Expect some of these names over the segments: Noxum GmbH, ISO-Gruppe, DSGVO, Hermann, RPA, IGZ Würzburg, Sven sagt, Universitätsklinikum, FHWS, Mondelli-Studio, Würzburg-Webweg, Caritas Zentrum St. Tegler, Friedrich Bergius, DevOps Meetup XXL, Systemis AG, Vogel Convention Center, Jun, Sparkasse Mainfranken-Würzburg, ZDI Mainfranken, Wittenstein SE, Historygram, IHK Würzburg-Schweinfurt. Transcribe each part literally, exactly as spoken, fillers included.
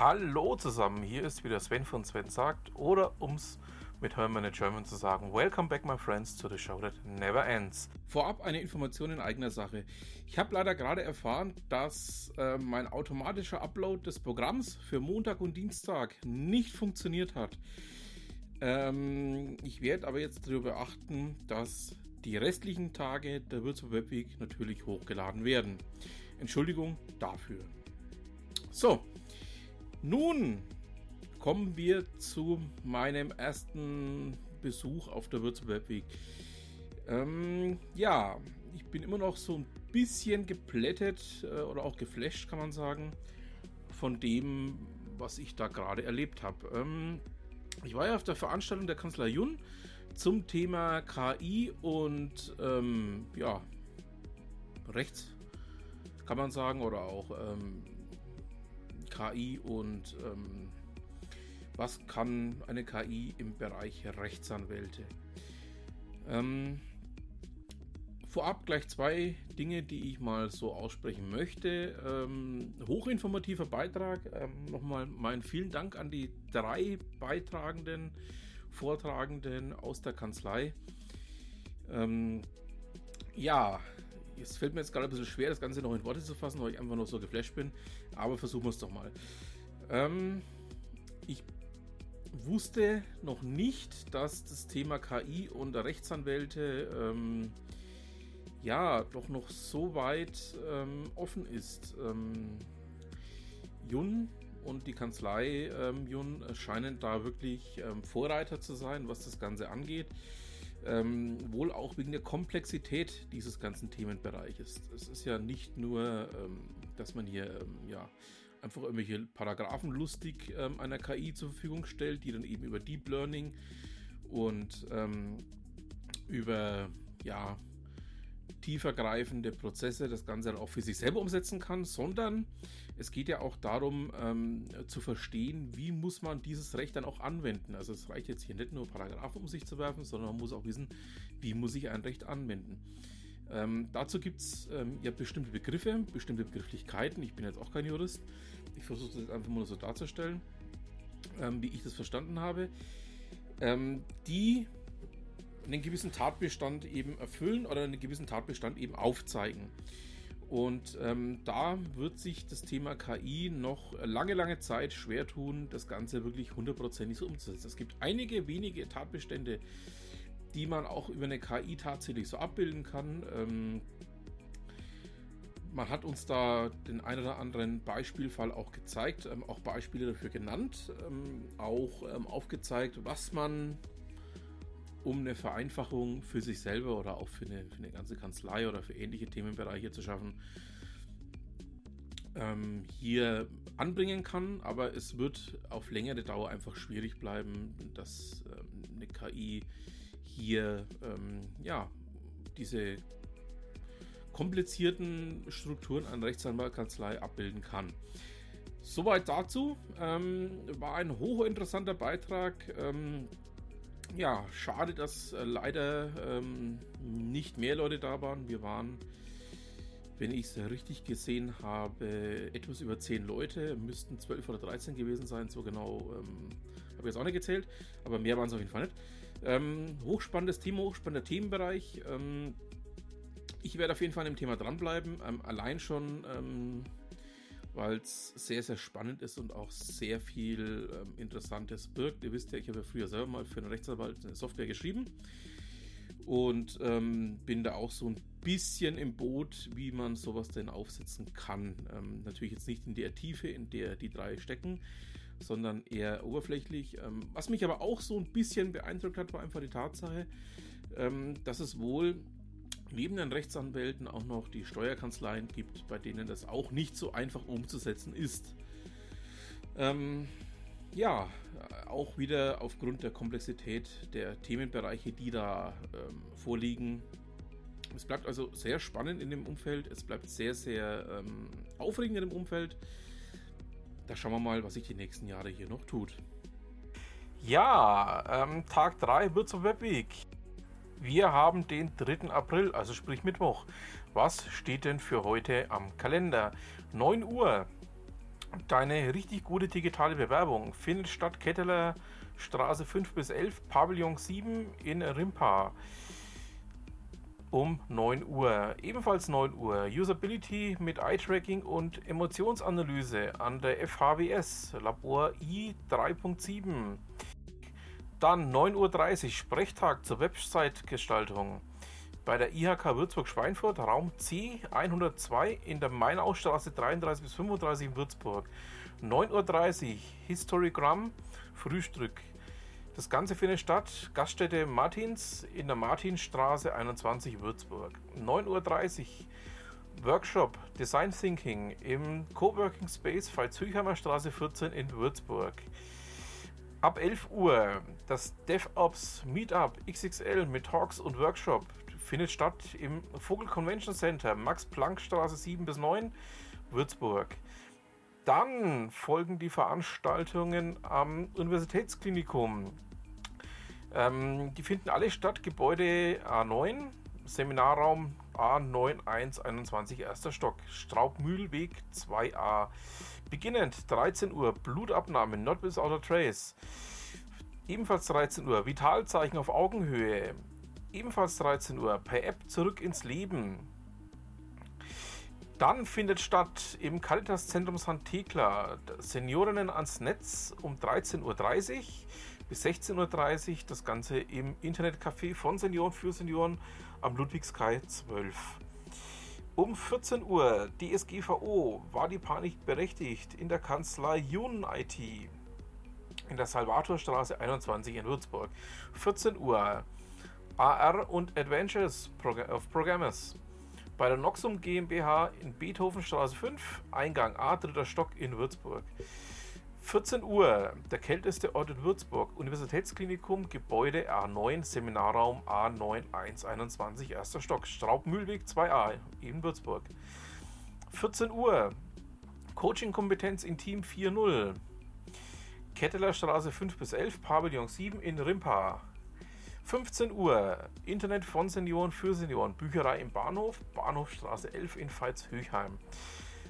Hallo zusammen, hier ist wieder Sven von Sven sagt, oder um es mit Hermann in German zu sagen, welcome back my friends to the show that never ends. Vorab eine Information in eigener Sache. Ich habe leider gerade erfahren, dass äh, mein automatischer Upload des Programms für Montag und Dienstag nicht funktioniert hat. Ähm, ich werde aber jetzt darüber achten, dass die restlichen Tage der Würzburg-Webweg Week natürlich hochgeladen werden. Entschuldigung dafür. So, nun kommen wir zu meinem ersten Besuch auf der Würzburg-Webweg. Ähm, ja, ich bin immer noch so ein bisschen geplättet äh, oder auch geflasht, kann man sagen, von dem, was ich da gerade erlebt habe. Ähm, ich war ja auf der Veranstaltung der Kanzler Jun zum Thema K I und ähm, ja, rechts kann man sagen, oder auch ähm, K I und ähm, was kann eine K I im Bereich Rechtsanwälte. Ähm, vorab gleich zwei Dinge, die ich mal so aussprechen möchte. Ähm, hochinformativer Beitrag. Ähm, nochmal mein vielen Dank an die drei Beitragenden, Vortragenden aus der Kanzlei. Ähm, ja, es fällt mir jetzt gerade ein bisschen schwer, das Ganze noch in Worte zu fassen, weil ich einfach noch so geflasht bin. Aber versuchen wir es doch mal. Ähm, ich wusste noch nicht, dass das Thema K I und Rechtsanwälte ähm, ja doch noch so weit ähm, offen ist. Ähm, Jun und die Kanzlei ähm, Jun scheinen da wirklich ähm, Vorreiter zu sein, was das Ganze angeht. Ähm, wohl auch wegen der Komplexität dieses ganzen Themenbereiches. Es ist ja nicht nur, ähm, dass man hier ähm, ja, einfach irgendwelche Paragraphen lustig ähm, einer K I zur Verfügung stellt, die dann eben über Deep Learning und ähm, über ja, tiefergreifende Prozesse das Ganze auch für sich selber umsetzen kann, sondern es geht ja auch darum, ähm, zu verstehen, wie muss man dieses Recht dann auch anwenden. Also es reicht jetzt hier nicht nur Paragraphen um sich zu werfen, sondern man muss auch wissen, wie muss ich ein Recht anwenden. Ähm, dazu gibt es ähm, ja bestimmte Begriffe, bestimmte Begrifflichkeiten. Ich bin jetzt auch kein Jurist. Ich versuche das jetzt einfach mal so darzustellen, ähm, wie ich das verstanden habe. Ähm, die einen gewissen Tatbestand eben erfüllen oder einen gewissen Tatbestand eben aufzeigen. Und ähm, da wird sich das Thema K I noch lange, lange Zeit schwer tun, das Ganze wirklich hundertprozentig so umzusetzen. Es gibt einige wenige Tatbestände, die man auch über eine K I tatsächlich so abbilden kann. Ähm, man hat uns da den ein oder anderen Beispielfall auch gezeigt, ähm, auch Beispiele dafür genannt, ähm, auch ähm, aufgezeigt, was man um eine Vereinfachung für sich selber oder auch für eine, für eine ganze Kanzlei oder für ähnliche Themenbereiche zu schaffen, ähm, hier anbringen kann. Aber es wird auf längere Dauer einfach schwierig bleiben, dass ähm, eine K I hier ähm, ja, diese komplizierten Strukturen an Rechtsanwaltskanzlei abbilden kann. Soweit dazu. Ähm, war ein hochinteressanter Beitrag. Ähm, Ja, schade, dass äh, leider ähm, nicht mehr Leute da waren. Wir waren, wenn ich es richtig gesehen habe, etwas über zehn Leute. Müssten zwölf oder dreizehn gewesen sein, so genau ähm, habe ich jetzt auch nicht gezählt. Aber mehr waren es auf jeden Fall nicht. Ähm, hochspannendes Thema, hochspannender Themenbereich. Ähm, ich werde auf jeden Fall an dem Thema dranbleiben. Ähm, allein schon, ähm, weil es sehr, sehr spannend ist und auch sehr viel ähm, Interessantes birgt. Ihr wisst ja, ich habe ja früher selber mal für einen Rechtsanwalt eine Software geschrieben und ähm, bin da auch so ein bisschen im Boot, wie man sowas denn aufsetzen kann. Ähm, natürlich jetzt nicht in der Tiefe, in der die drei stecken, sondern eher oberflächlich. Ähm, was mich aber auch so ein bisschen beeindruckt hat, war einfach die Tatsache, ähm, dass es wohl neben den Rechtsanwälten auch noch die Steuerkanzleien gibt, bei denen das auch nicht so einfach umzusetzen ist. Ähm, ja, auch wieder aufgrund der Komplexität der Themenbereiche, die da ähm, vorliegen. Es bleibt also sehr spannend in dem Umfeld, es bleibt sehr, sehr ähm, aufregend in dem Umfeld. Da schauen wir mal, was sich die nächsten Jahre hier noch tut. Ja, ähm, Tag drei wird zum Webweg. Wir haben den dritten April, also sprich Mittwoch. Was steht denn für heute am Kalender? neun Uhr deine richtig gute digitale Bewerbung findet statt, Ketteler Straße fünf bis elf, Pavillon sieben in Rimpa um neun Uhr. Ebenfalls neun Uhr, Usability mit Eye-Tracking und Emotionsanalyse an der F H W S, Labor I drei Punkt sieben. Dann neun Uhr dreißig, Sprechtag zur Website-Gestaltung bei der I H K Würzburg-Schweinfurt, Raum C hundertzwei in der Mainaustraße dreiunddreißig bis fünfunddreißig in Würzburg. neun Uhr dreißig, Historygram, Frühstück. Das Ganze findet statt, Gaststätte Martins in der Martinstraße einundzwanzig Würzburg. neun Uhr dreißig, Workshop Design Thinking im Coworking Space Veitshöchheimer Straße vierzehn in Würzburg. Ab elf Uhr, das DevOps Meetup X X L mit Talks und Workshop findet statt im Vogel Convention Center, Max-Planck-Straße sieben bis neun, Würzburg. Dann folgen die Veranstaltungen am Universitätsklinikum. Ähm, die finden alle statt, Gebäude A neun, Seminarraum A neun eins einundzwanzig, erster Stock, Straubmühlweg zwei a. Beginnend dreizehn Uhr, Blutabnahme, Not Without a Trace. Ebenfalls dreizehn Uhr, Vitalzeichen auf Augenhöhe. Ebenfalls dreizehn Uhr, per App zurück ins Leben. Dann findet statt im Caritas Zentrum Sankt Tegler Seniorinnen ans Netz um dreizehn Uhr dreißig bis sechzehn Uhr dreißig. Das Ganze im Internetcafé von Senioren für Senioren am Ludwigskai zwölf. Um vierzehn Uhr, D S G V O, war die Panik berechtigt in der Kanzlei Jun I T in der Salvatorstraße einundzwanzig in Würzburg. vierzehn Uhr. A R und Adventures of Programmers bei der Noxum GmbH in Beethovenstraße fünf, Eingang A, dritter Stock in Würzburg. vierzehn Uhr, der kälteste Ort in Würzburg, Universitätsklinikum, Gebäude A neun, Seminarraum A neun eins einundzwanzig, erster Stock, Straubmühlweg zwei a in Würzburg. vierzehn Uhr, Coaching-Kompetenz in Team vier null, Ketteler Straße fünf bis elf, Pavillon sieben in Rimpa. fünfzehn Uhr, Internet von Senioren für Senioren, Bücherei im Bahnhof, Bahnhofstraße elf in Veitshöchheim.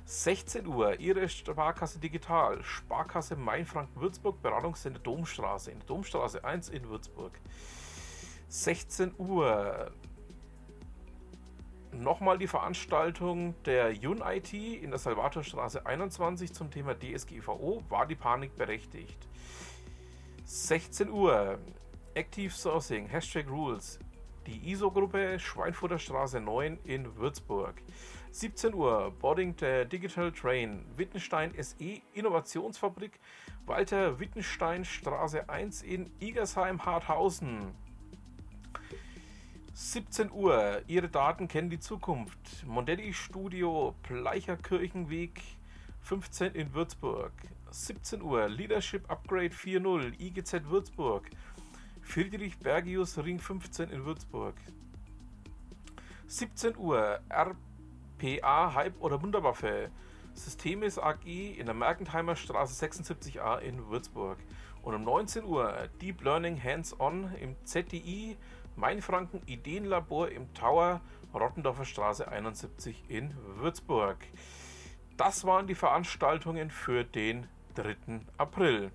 sechzehn Uhr, Ihre Sparkasse Digital, Sparkasse Mainfranken-Würzburg, Beratungscenter Domstraße, in der Domstraße eins in Würzburg. sechzehn Uhr, nochmal die Veranstaltung der Jun I T in der Salvatorstraße einundzwanzig zum Thema D S G V O, war die Panik berechtigt. sechzehn Uhr, Active Sourcing, Hashtag Rules, die I S O-Gruppe, Schweinfurter Straße neun in Würzburg. siebzehn Uhr, Boarding der Digital Train, Wittenstein S E, Innovationsfabrik, Walter Wittenstein Straße eins in Igersheim-Harthausen. siebzehn Uhr, Ihre Daten kennen die Zukunft, Mondelli-Studio, Bleicherkirchenweg fünfzehn in Würzburg. siebzehn Uhr, Leadership Upgrade vier null, I G Z Würzburg. Friedrich Bergius, Ring fünfzehn in Würzburg. siebzehn Uhr, R P A, Hype oder Wunderwaffe, Systemis A G in der Mergentheimer Straße sechsundsiebzig a in Würzburg. Und um neunzehn Uhr, Deep Learning Hands-On im Z D I Mainfranken Ideenlabor im Tower Rottendorfer Straße einundsiebzig in Würzburg. Das waren die Veranstaltungen für den dritten April.